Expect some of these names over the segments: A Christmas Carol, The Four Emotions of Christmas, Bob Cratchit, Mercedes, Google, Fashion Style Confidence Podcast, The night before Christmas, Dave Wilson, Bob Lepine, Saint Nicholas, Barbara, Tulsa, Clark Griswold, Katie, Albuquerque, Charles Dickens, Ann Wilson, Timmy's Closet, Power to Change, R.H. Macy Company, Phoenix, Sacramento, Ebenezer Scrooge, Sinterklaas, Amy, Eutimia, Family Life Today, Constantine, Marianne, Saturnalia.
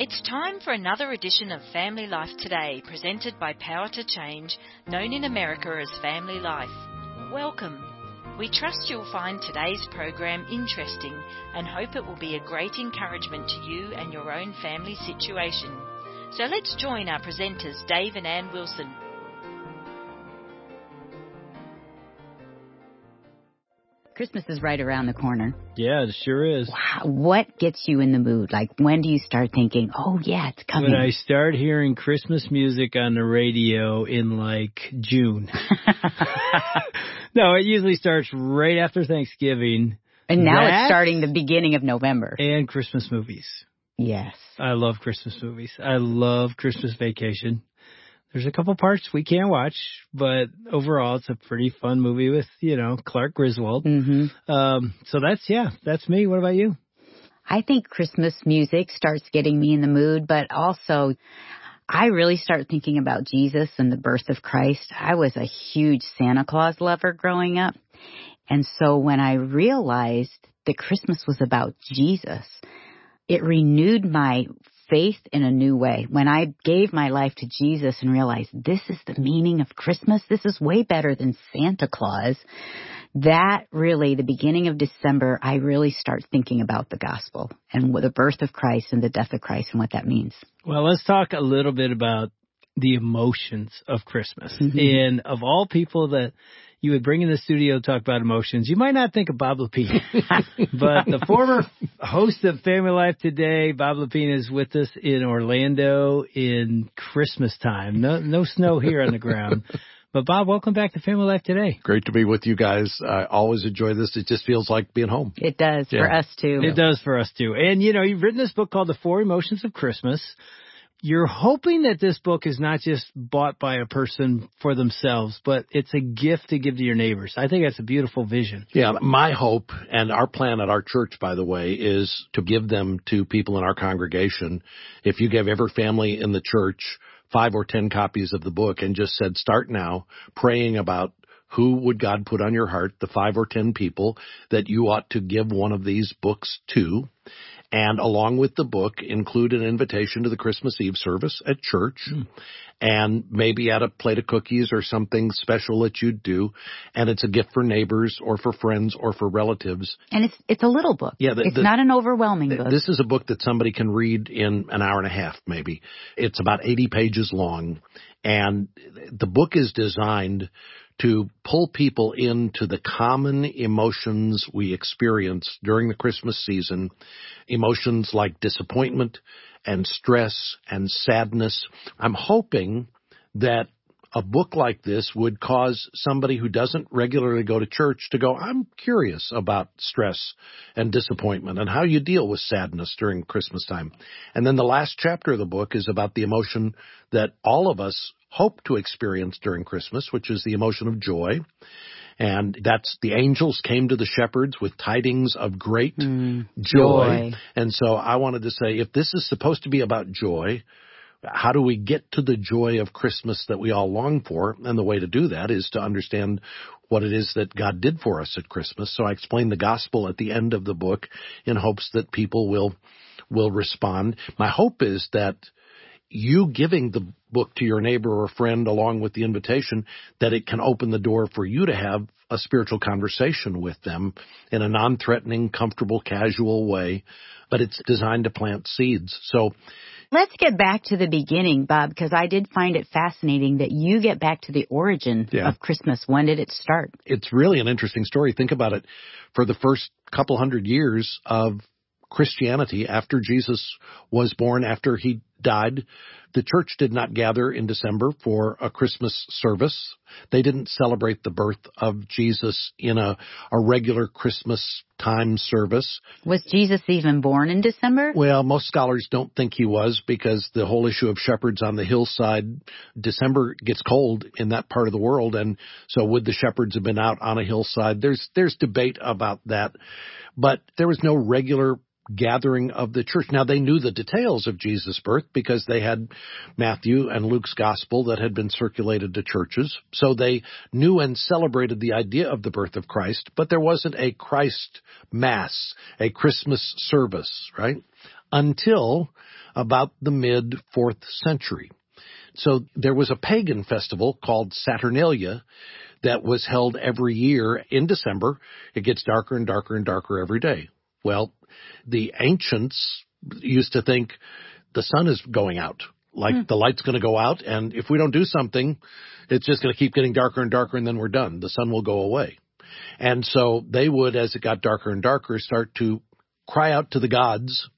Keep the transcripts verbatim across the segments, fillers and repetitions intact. It's time for another edition of Family Life Today, presented by Power to Change, known in America as Family Life. Welcome. We trust you'll find today's program interesting and hope it will be a great encouragement to you and your own family situation. So let's join our presenters, Dave and Ann Wilson. Christmas is right around the corner. Yeah, it sure is. Wow. What gets you in the mood? Like, when do you start thinking, oh, yeah, it's coming? When I start hearing Christmas music on the radio in, like, June. No, it usually starts right after Thanksgiving. And now that, it's starting the beginning of November. And Christmas movies. Yes. I love Christmas movies. I love Christmas Vacation. There's a couple parts we can't watch, but overall it's a pretty fun movie with, you know, Clark Griswold. Mm-hmm. Um, so that's, yeah, that's me. What about you? I think Christmas music starts getting me in the mood, but also I really start thinking about Jesus and the birth of Christ. I was a huge Santa Claus lover growing up. And so when I realized that Christmas was about Jesus, it renewed my faith in a new way. When I gave my life to Jesus and realized this is the meaning of Christmas, this is way better than Santa Claus, that really, the beginning of December, I really start thinking about the gospel and the birth of Christ and the death of Christ and what that means. Well, let's talk a little bit about the emotions of Christmas. Mm-hmm. And of all people that you would bring in the studio to talk about emotions, you might not think of Bob Lepine, but the former host of Family Life Today, Bob Lepine, is with us in Orlando in Christmas time. No, no snow here on the ground. But, Bob, welcome back to Family Life Today. Great to be with you guys. I always enjoy this. It just feels like being home. It does, yeah. For us, too. It does for us, too. And, you know, you've written this book called The Four Emotions of Christmas. You're hoping that this book is not just bought by a person for themselves, but it's a gift to give to your neighbors. I think that's a beautiful vision. Yeah, my hope and our plan at our church, by the way, is to give them to people in our congregation. If you give every family in the church five or ten copies of the book and just said, start now, praying about who would God put on your heart, the five or ten people that you ought to give one of these books to. And along with the book, include an invitation to the Christmas Eve service at church, mm. and maybe add a plate of cookies or something special that you'd do. And it's a gift for neighbors or for friends or for relatives. And it's it's a little book. Yeah, the, It's the, not an overwhelming the, book. This is a book that somebody can read in an hour and a half, maybe. It's about eighty pages long. And the book is designed to pull people into the common emotions we experience during the Christmas season, emotions like disappointment and stress and sadness. I'm hoping that a book like this would cause somebody who doesn't regularly go to church to go, I'm curious about stress and disappointment and how you deal with sadness during Christmas time. And then the last chapter of the book is about the emotion that all of us hope to experience during Christmas, which is the emotion of joy. And that's the angels came to the shepherds with tidings of great mm, joy. joy. And so I wanted to say, if this is supposed to be about joy, how do we get to the joy of Christmas that we all long for? And the way to do that is to understand what it is that God did for us at Christmas. So I explain the gospel at the end of the book in hopes that people will will respond. My hope is that you giving the book to your neighbor or friend along with the invitation, that it can open the door for you to have a spiritual conversation with them in a non-threatening, comfortable, casual way. But it's designed to plant seeds. So let's get back to the beginning, Bob, because I did find it fascinating that you get back to the origin yeah. of Christmas. When did it start? It's really an interesting story. Think about it. For the first couple hundred years of Christianity, after Jesus was born, after he died, the church did not gather in December for a Christmas service. They didn't celebrate the birth of Jesus in a, a regular Christmas time service. Was Jesus even born in December? Well, most scholars don't think he was, because the whole issue of shepherds on the hillside, December gets cold in that part of the world. And so would the shepherds have been out on a hillside? There's, there's debate about that. But there was no regular gathering of the church. Now, they knew the details of Jesus' birth because they had Matthew and Luke's gospel that had been circulated to churches. So they knew and celebrated the idea of the birth of Christ, but there wasn't a Christ Mass, a Christmas service, right? until about the mid-fourth century. So there was a pagan festival called Saturnalia that was held every year in December. It gets darker and darker and darker every day. Well, the ancients used to think the sun is going out, like mm. the light's going to go out, and if we don't do something, it's just going to keep getting darker and darker, and then we're done. The sun will go away. And so they would, as it got darker and darker, start to cry out to the gods,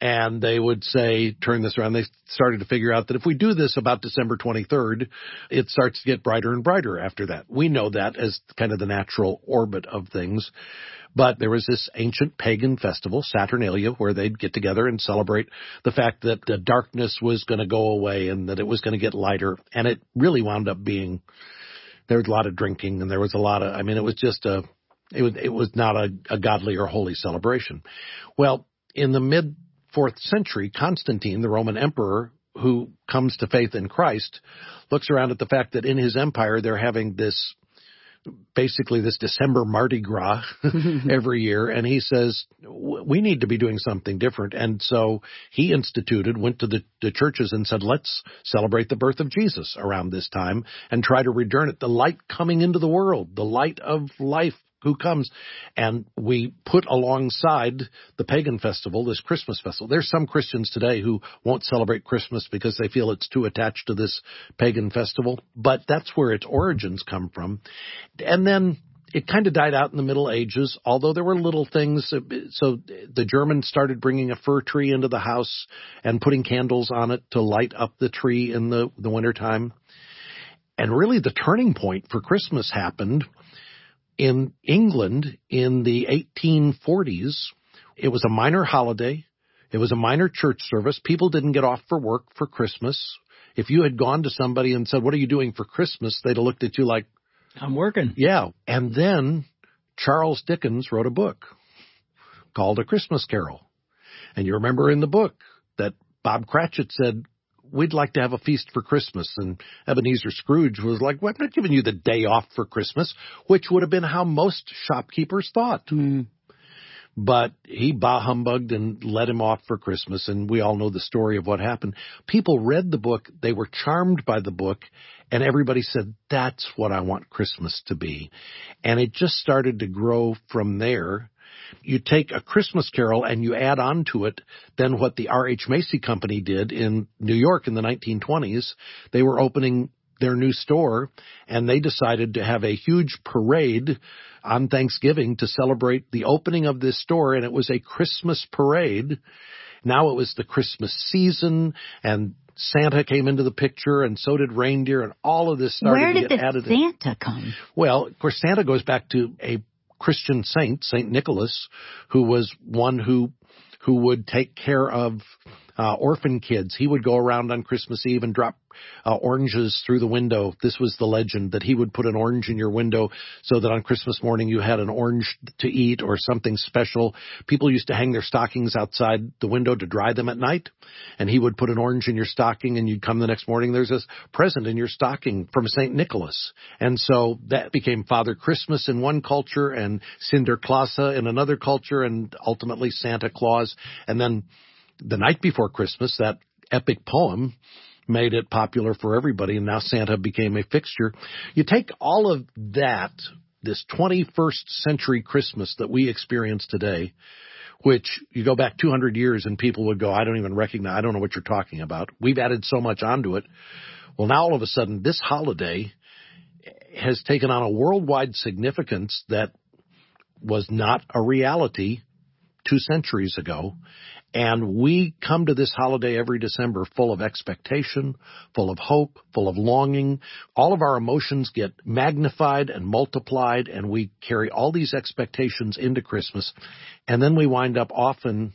and they would say, turn this around. They started to figure out that if we do this about December twenty-third, it starts to get brighter and brighter after that. We know that as kind of the natural orbit of things. But there was this ancient pagan festival, Saturnalia, where they'd get together and celebrate the fact that the darkness was going to go away and that it was going to get lighter. And it really wound up being, there was a lot of drinking and there was a lot of, I mean, it was just a, it was, it was not a, a godly or holy celebration. Well, in the mid fourth century, Constantine, the Roman emperor, who comes to faith in Christ, looks around at the fact that in his empire they're having this, basically this December Mardi Gras every year, and he says, we need to be doing something different. And so he instituted, went to the, the churches and said, let's celebrate the birth of Jesus around this time and try to return it, the light coming into the world, the light of life who comes. And we put alongside the pagan festival, this Christmas festival. There's some Christians today who won't celebrate Christmas because they feel it's too attached to this pagan festival, but that's where its origins come from. And then it kind of died out in the Middle Ages, although there were little things. So the Germans started bringing a fir tree into the house and putting candles on it to light up the tree in the, the wintertime. And really the turning point for Christmas happened in England in the eighteen forties. It was a minor holiday. It was a minor church service. People didn't get off for work for Christmas. If you had gone to somebody and said, what are you doing for Christmas? They'd have looked at you like, I'm working. Yeah. And then Charles Dickens wrote a book called A Christmas Carol. And you remember in the book that Bob Cratchit said, we'd like to have a feast for Christmas. And Ebenezer Scrooge was like, well, I'm not giving you the day off for Christmas, which would have been how most shopkeepers thought. Mm. But he bah humbugged and let him off for Christmas. And we all know the story of what happened. People read the book. They were charmed by the book. And everybody said, that's what I want Christmas to be. And it just started to grow from there. You take A Christmas Carol and you add on to it then what the R H. Macy Company did in New York in the nineteen twenties. They were opening their new store, and they decided to have a huge parade on Thanksgiving to celebrate the opening of this store, and it was a Christmas parade. Now it was the Christmas season, and Santa came into the picture, and so did reindeer, and all of this started to get added. Where did the Santa come? Well, of course, Santa goes back to a Christian saint, Saint Nicholas, who was one who who would take care of uh, orphan kids. He would go around on Christmas Eve and drop uh, oranges through the window. This was the legend, that he would put an orange in your window so that on Christmas morning you had an orange to eat or something special. People used to hang their stockings outside the window to dry them at night, and he would put an orange in your stocking, and you'd come the next morning, there's this present in your stocking from Saint Nicholas. And so that became Father Christmas in one culture and Sinterklaas in another culture, and ultimately Santa Claus. And then The Night Before Christmas, that epic poem, made it popular for everybody, and now Santa became a fixture. You take all of that, this twenty-first century Christmas that we experience today, which you go back two hundred years and people would go, I don't even recognize, I don't know what you're talking about. We've added so much onto it. Well, now all of a sudden this holiday has taken on a worldwide significance that was not a reality two centuries ago. And we come to this holiday every December full of expectation, full of hope, full of longing. All of our emotions get magnified and multiplied, and we carry all these expectations into Christmas. And then we wind up often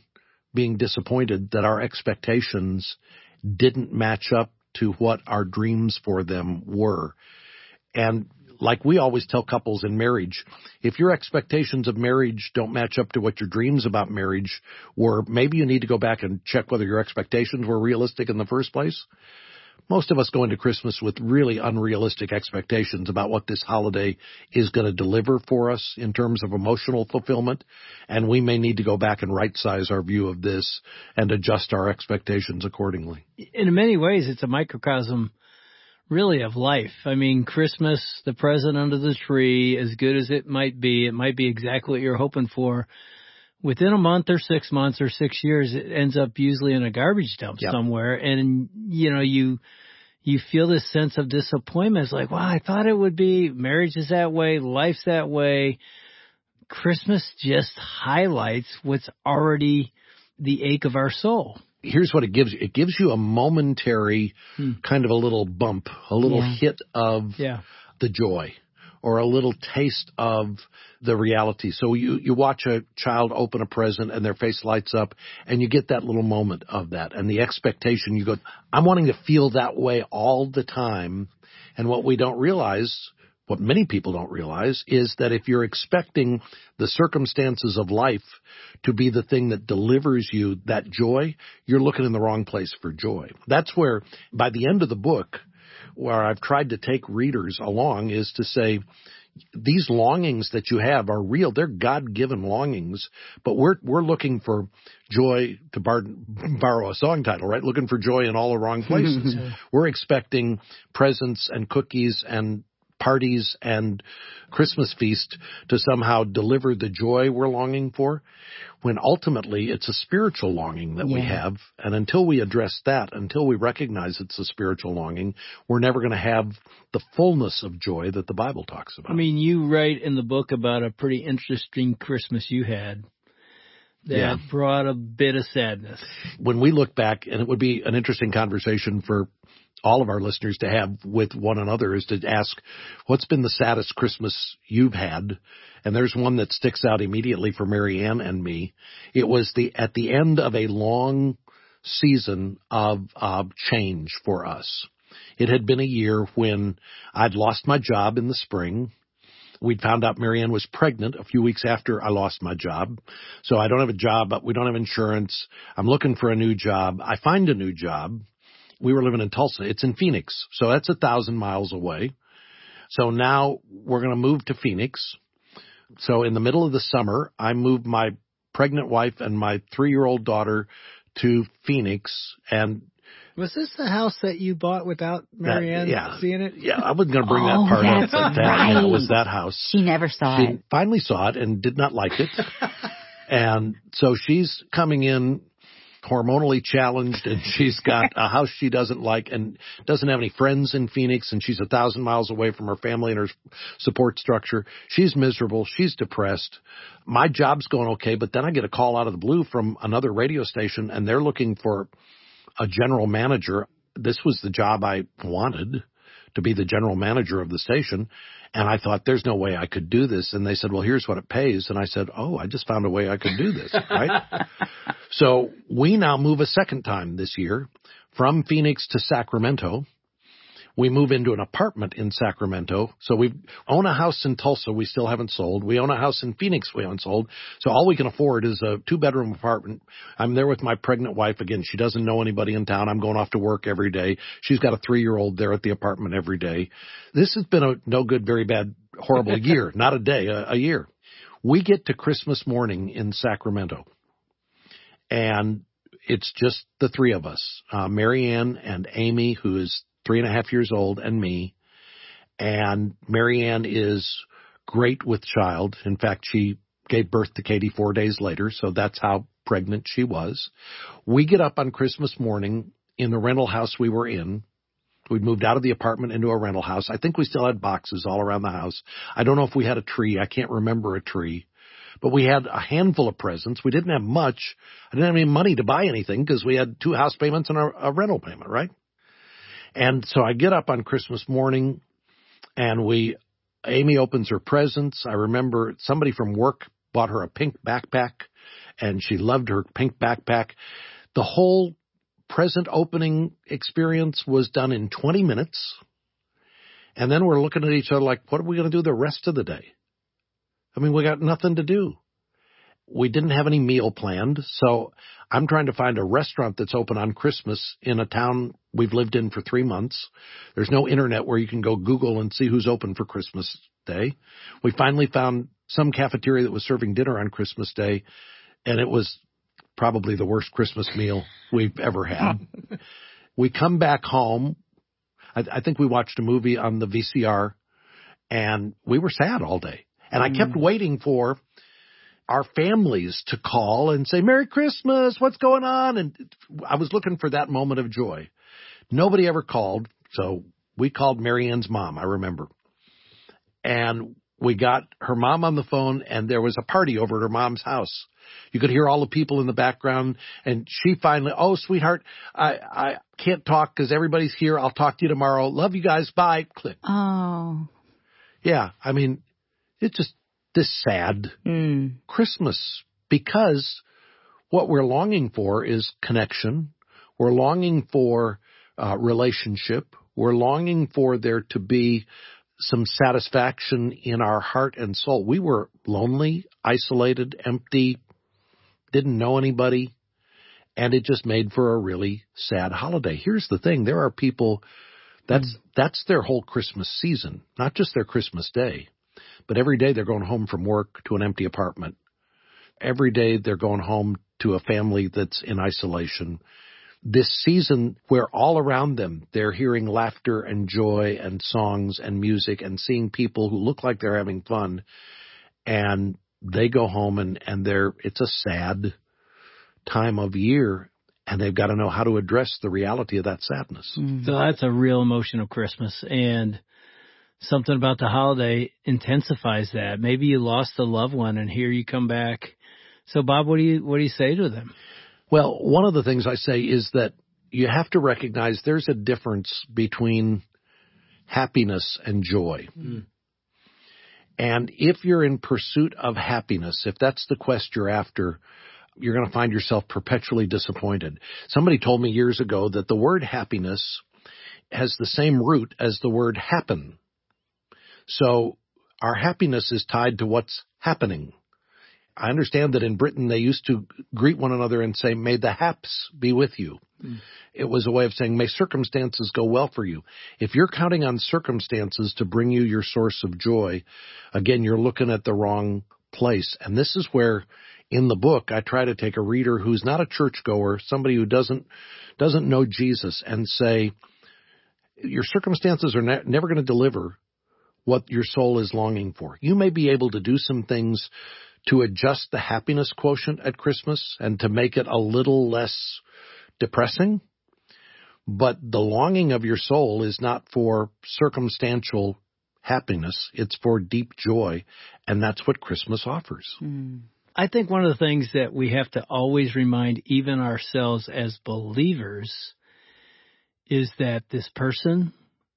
being disappointed that our expectations didn't match up to what our dreams for them were. And like we always tell couples in marriage, if your expectations of marriage don't match up to what your dreams about marriage were, maybe you need to go back and check whether your expectations were realistic in the first place. most of us go into Christmas with really unrealistic expectations about what this holiday is going to deliver for us in terms of emotional fulfillment, and we may need to go back and right-size our view of this and adjust our expectations accordingly. In many ways, it's a microcosm really of life. I mean, Christmas, the present under the tree, as good as it might be, it might be exactly what you're hoping for. Within a month or six months or six years, it ends up usually in a garbage dump yep. somewhere. And, you know, you you feel this sense of disappointment. It's like, wow, I thought it would be. Marriage is that way. Life's that way. Christmas just highlights what's already the ache of our soul. Here's what it gives you. It gives you a momentary hmm. kind of a little bump, a little yeah. hit of yeah. the joy, or a little taste of the reality. So you, you watch a child open a present and their face lights up and you get that little moment of that. And the expectation, you go, I'm wanting to feel that way all the time. And what we don't realize, what many people don't realize, is that if you're expecting the circumstances of life to be the thing that delivers you that joy, you're looking in the wrong place for joy. That's where, by the end of the book, where I've tried to take readers along is to say, these longings that you have are real. They're God-given longings, but we're we're looking for joy, to bar- borrow a song title, right? Looking for joy in all the wrong places. We're expecting presents and cookies and parties and Christmas feast to somehow deliver the joy we're longing for, when ultimately it's a spiritual longing that yeah. we have. And until we address that, until we recognize it's a spiritual longing, we're never going to have the fullness of joy that the Bible talks about. I mean, you write in the book about a pretty interesting Christmas you had that yeah. brought a bit of sadness. When we look back, and it would be an interesting conversation for all of our listeners to have with one another, is to ask, what's been the saddest Christmas you've had? And there's one that sticks out immediately for Marianne and me. It was the at the end of a long season of uh, change for us. It had been a year when I'd lost my job in the spring. We'd found out Marianne was pregnant a few weeks after I lost my job. So I don't have a job, but we don't have insurance. I'm looking for a new job. I find a new job. We were living in Tulsa. It's in Phoenix. So that's a thousand miles away. So now we're going to move to Phoenix. So in the middle of the summer, I moved my pregnant wife and my three-year-old daughter to Phoenix. And was this the house that you bought without Marianne that, yeah, seeing it? Yeah, I wasn't going to bring oh, that part that's up. That right. was that house. She never saw she it. She finally saw it and did not like it. And so she's coming in hormonally challenged, and she's got a house she doesn't like and doesn't have any friends in Phoenix, and she's a thousand miles away from her family and her support structure. She's miserable. She's depressed. My job's going okay, but then I get a call out of the blue from another radio station, and they're looking for a general manager. This was the job I wanted, to be the general manager of the station. And I thought, there's no way I could do this. And they said, well, here's what it pays. And I said, oh, I just found a way I could do this, right? So we now move a second time this year from Phoenix to Sacramento. We move into an apartment in Sacramento. So we own a house in Tulsa we still haven't sold. We own a house in Phoenix we haven't sold. So all we can afford is a two-bedroom apartment. I'm there with my pregnant wife. Again, she doesn't know anybody in town. I'm going off to work every day. She's got a three-year-old there at the apartment every day. This has been a no good, very bad, horrible year. Not a day, a, a year. We get to Christmas morning in Sacramento, and it's just the three of us, uh, Marianne and Amy, who is three and a half years old, and me. And Marianne is great with child. In fact, she gave birth to Katie four days later, so that's how pregnant she was. We get up on Christmas morning in the rental house we were in. We'd moved out of the apartment into a rental house. I think we still had boxes all around the house. I don't know if we had a tree. I can't remember a tree. But we had a handful of presents. We didn't have much. I didn't have any money to buy anything because we had two house payments and a, a rental payment, right? And so I get up on Christmas morning, and we, Amy opens her presents. I remember somebody from work bought her a pink backpack, and she loved her pink backpack. The whole present opening experience was done in twenty minutes. And then we're looking at each other like, what are we going to do the rest of the day? I mean, we got nothing to do. we didn't have any meal planned, so I'm trying to find a restaurant that's open on Christmas in a town we've lived in for three months. There's no internet where you can go Google and see who's open for Christmas Day. We finally found some cafeteria that was serving dinner on Christmas Day, and it was probably the worst Christmas meal we've ever had. We come back home. I, I think we watched a movie on the V C R, and we were sad all day. And mm. I kept waiting for our families to call and say, Merry Christmas, what's going on? And I was looking for that moment of joy. Nobody ever called, so we called Marianne's mom, I remember. And we got her mom on the phone, and there was a party over at her mom's house. You could hear all the people in the background, and she finally, oh, sweetheart, I, I can't talk because everybody's here. I'll talk to you tomorrow. Love you guys. Bye. Click. Oh. Yeah, I mean, it's just this sad mm. Christmas, because what we're longing for is connection. We're longing for uh, relationship. We're longing for there to be some satisfaction in our heart and soul. We were lonely, isolated, empty, didn't know anybody, and it just made for a really sad holiday. Here's the thing. There are people, that's that's their whole Christmas season, not just their Christmas day, but every day they're going home from work to an empty apartment. Every day they're going home to a family that's in isolation. This season, where all around them, they're hearing laughter and joy and songs and music and seeing people who look like they're having fun, and they go home and, and they're, it's a sad time of year, and they've got to know how to address the reality of that sadness. So that's a real emotion of Christmas, and something about the holiday intensifies that. Maybe you lost a loved one, and here you come back. So, Bob, what do you what do you say to them? Well, one of the things I say is that you have to recognize there's a difference between happiness and joy. Mm. And if you're in pursuit of happiness, if that's the quest you're after, you're going to find yourself perpetually disappointed. Somebody told me years ago that the word happiness has the same root as the word happen. So our happiness is tied to what's happening. I understand that in Britain they used to greet one another and say, may the haps be with you. Mm. It was a way of saying, may circumstances go well for you. If you're counting on circumstances to bring you your source of joy, again, you're looking at the wrong place. And this is where in the book I try to take a reader who's not a churchgoer, somebody who doesn't doesn't know Jesus, and say, your circumstances are ne- never going to deliver what your soul is longing for. You may be able to do some things to adjust the happiness quotient at Christmas and to make it a little less depressing. But the longing of your soul is not for circumstantial happiness. It's for deep joy. And that's what Christmas offers. Mm. I think one of the things that we have to always remind even ourselves as believers is that this person,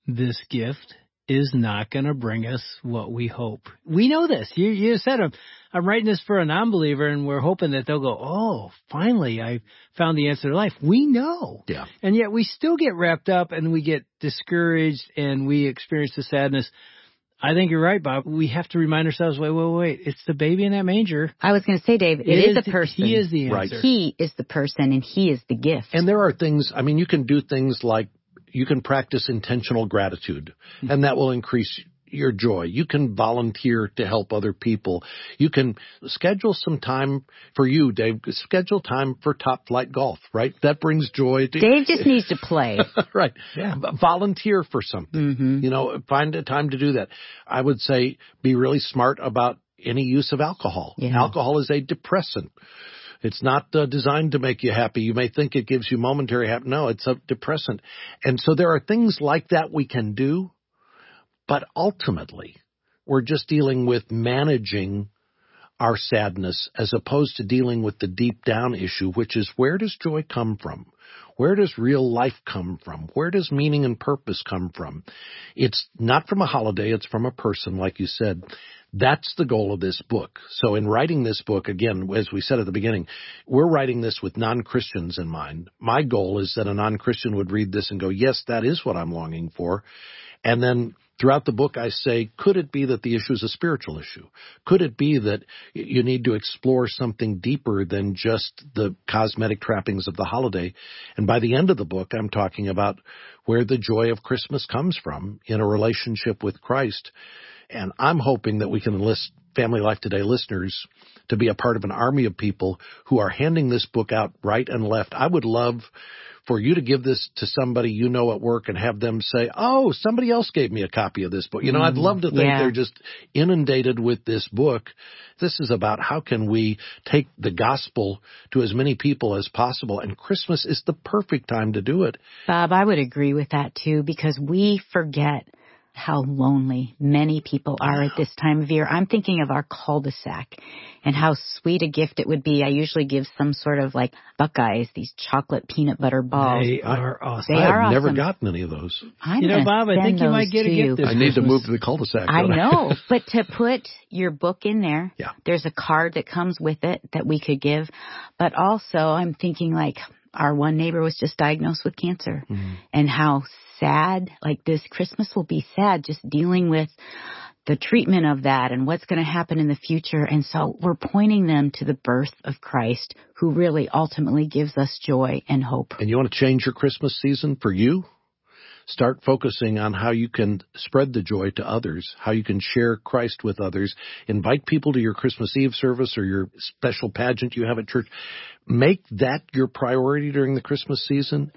this gift, is not going to bring us what we hope. We know this. You, you said, I'm, I'm writing this for a non-believer, and we're hoping that they'll go, oh, finally, I found the answer to life. We know. Yeah. And yet we still get wrapped up, and we get discouraged, and we experience the sadness. I think you're right, Bob. We have to remind ourselves, wait, wait, wait. It's the baby in that manger. I was going to say, Dave, it, it is, is the person. He is the answer. Right. He is the person, and he is the gift. And there are things, I mean, you can do things like, you can practice intentional gratitude, and that will increase your joy. You can volunteer to help other people. You can schedule some time for you, Dave. Schedule time for top flight golf, right? That brings joy to you. Dave just needs to play. Right. Yeah. Volunteer for something. Mm-hmm. You know, find a time to do that. I would say be really smart about any use of alcohol. Yeah. Alcohol is a depressant. It's not uh, designed to make you happy. You may think it gives you momentary happiness. No, it's a depressant. And so there are things like that we can do, but ultimately we're just dealing with managing our sadness as opposed to dealing with the deep down issue, which is, where does joy come from? Where does real life come from? Where does meaning and purpose come from? It's not from a holiday. It's from a person, like you said. That's the goal of this book. So in writing this book, again, as we said at the beginning, we're writing this with non-Christians in mind. My goal is that a non-Christian would read this and go, yes, that is what I'm longing for. And then Throughout the book, I say, could it be that the issue is a spiritual issue? Could it be that you need to explore something deeper than just the cosmetic trappings of the holiday? And by the end of the book, I'm talking about where the joy of Christmas comes from in a relationship with Christ. And I'm hoping that we can enlist Family Life Today listeners to be a part of an army of people who are handing this book out right and left. I would love for you to give this to somebody you know at work and have them say, oh, somebody else gave me a copy of this book. You know, I'd love to think yeah. they're just inundated with this book. This is about how can we take the gospel to as many people as possible, and Christmas is the perfect time to do it. Bob, I would agree with that, too, because we forget how lonely many people are at this time of year. I'm thinking of our cul-de-sac and how sweet a gift it would be. I usually give some sort of like Buckeyes, these chocolate peanut butter balls. They are awesome. They are I've awesome. never gotten any of those. I'm you know, Bob, I think you might get a gift this I need Christmas. to move to the cul-de-sac. I know, but to put your book in there, yeah. there's a card that comes with it that we could give. But also I'm thinking like our one neighbor was just diagnosed with cancer mm-hmm. and how sad, like this Christmas will be sad, just dealing with the treatment of that and what's going to happen in the future. And so we're pointing them to the birth of Christ, who really ultimately gives us joy and hope. And you want to change your Christmas season for you? Start focusing on how you can spread the joy to others, how you can share Christ with others. Invite people to your Christmas Eve service or your special pageant you have at church. Make that your priority during the Christmas season.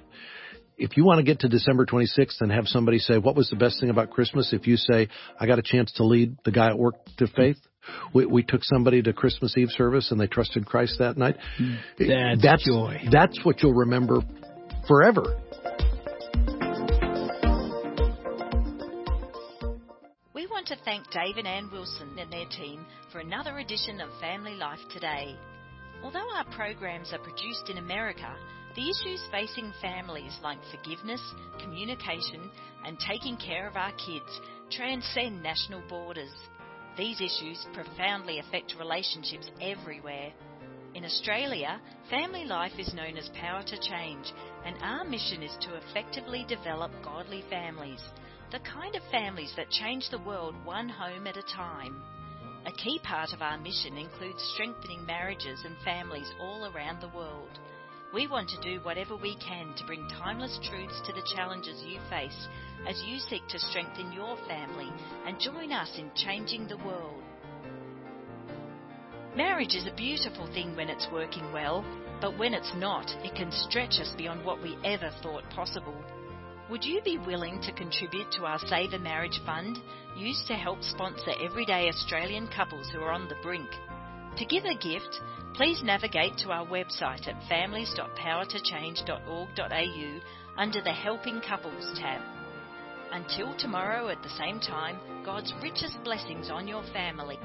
If you want to get to December twenty-sixth and have somebody say, what was the best thing about Christmas? If you say, I got a chance to lead the guy at work to faith. We, we took somebody to Christmas Eve service and they trusted Christ that night. That's, that's joy. That's what you'll remember forever. We want to thank Dave and Ann Wilson and their team for another edition of Family Life Today. Although our programs are produced in America, the issues facing families like forgiveness, communication, and taking care of our kids transcend national borders. These issues profoundly affect relationships everywhere. In Australia, Family Life is known as Power to Change, and our mission is to effectively develop godly families, the kind of families that change the world one home at a time. A key part of our mission includes strengthening marriages and families all around the world. We want to do whatever we can to bring timeless truths to the challenges you face as you seek to strengthen your family and join us in changing the world. Marriage is a beautiful thing when it's working well, but when it's not, it can stretch us beyond what we ever thought possible. Would you be willing to contribute to our Save a Marriage Fund, used to help sponsor everyday Australian couples who are on the brink? To give a gift, please navigate to our website at families dot power to change dot org dot a u under the Helping Couples tab. Until tomorrow at the same time, God's richest blessings on your family.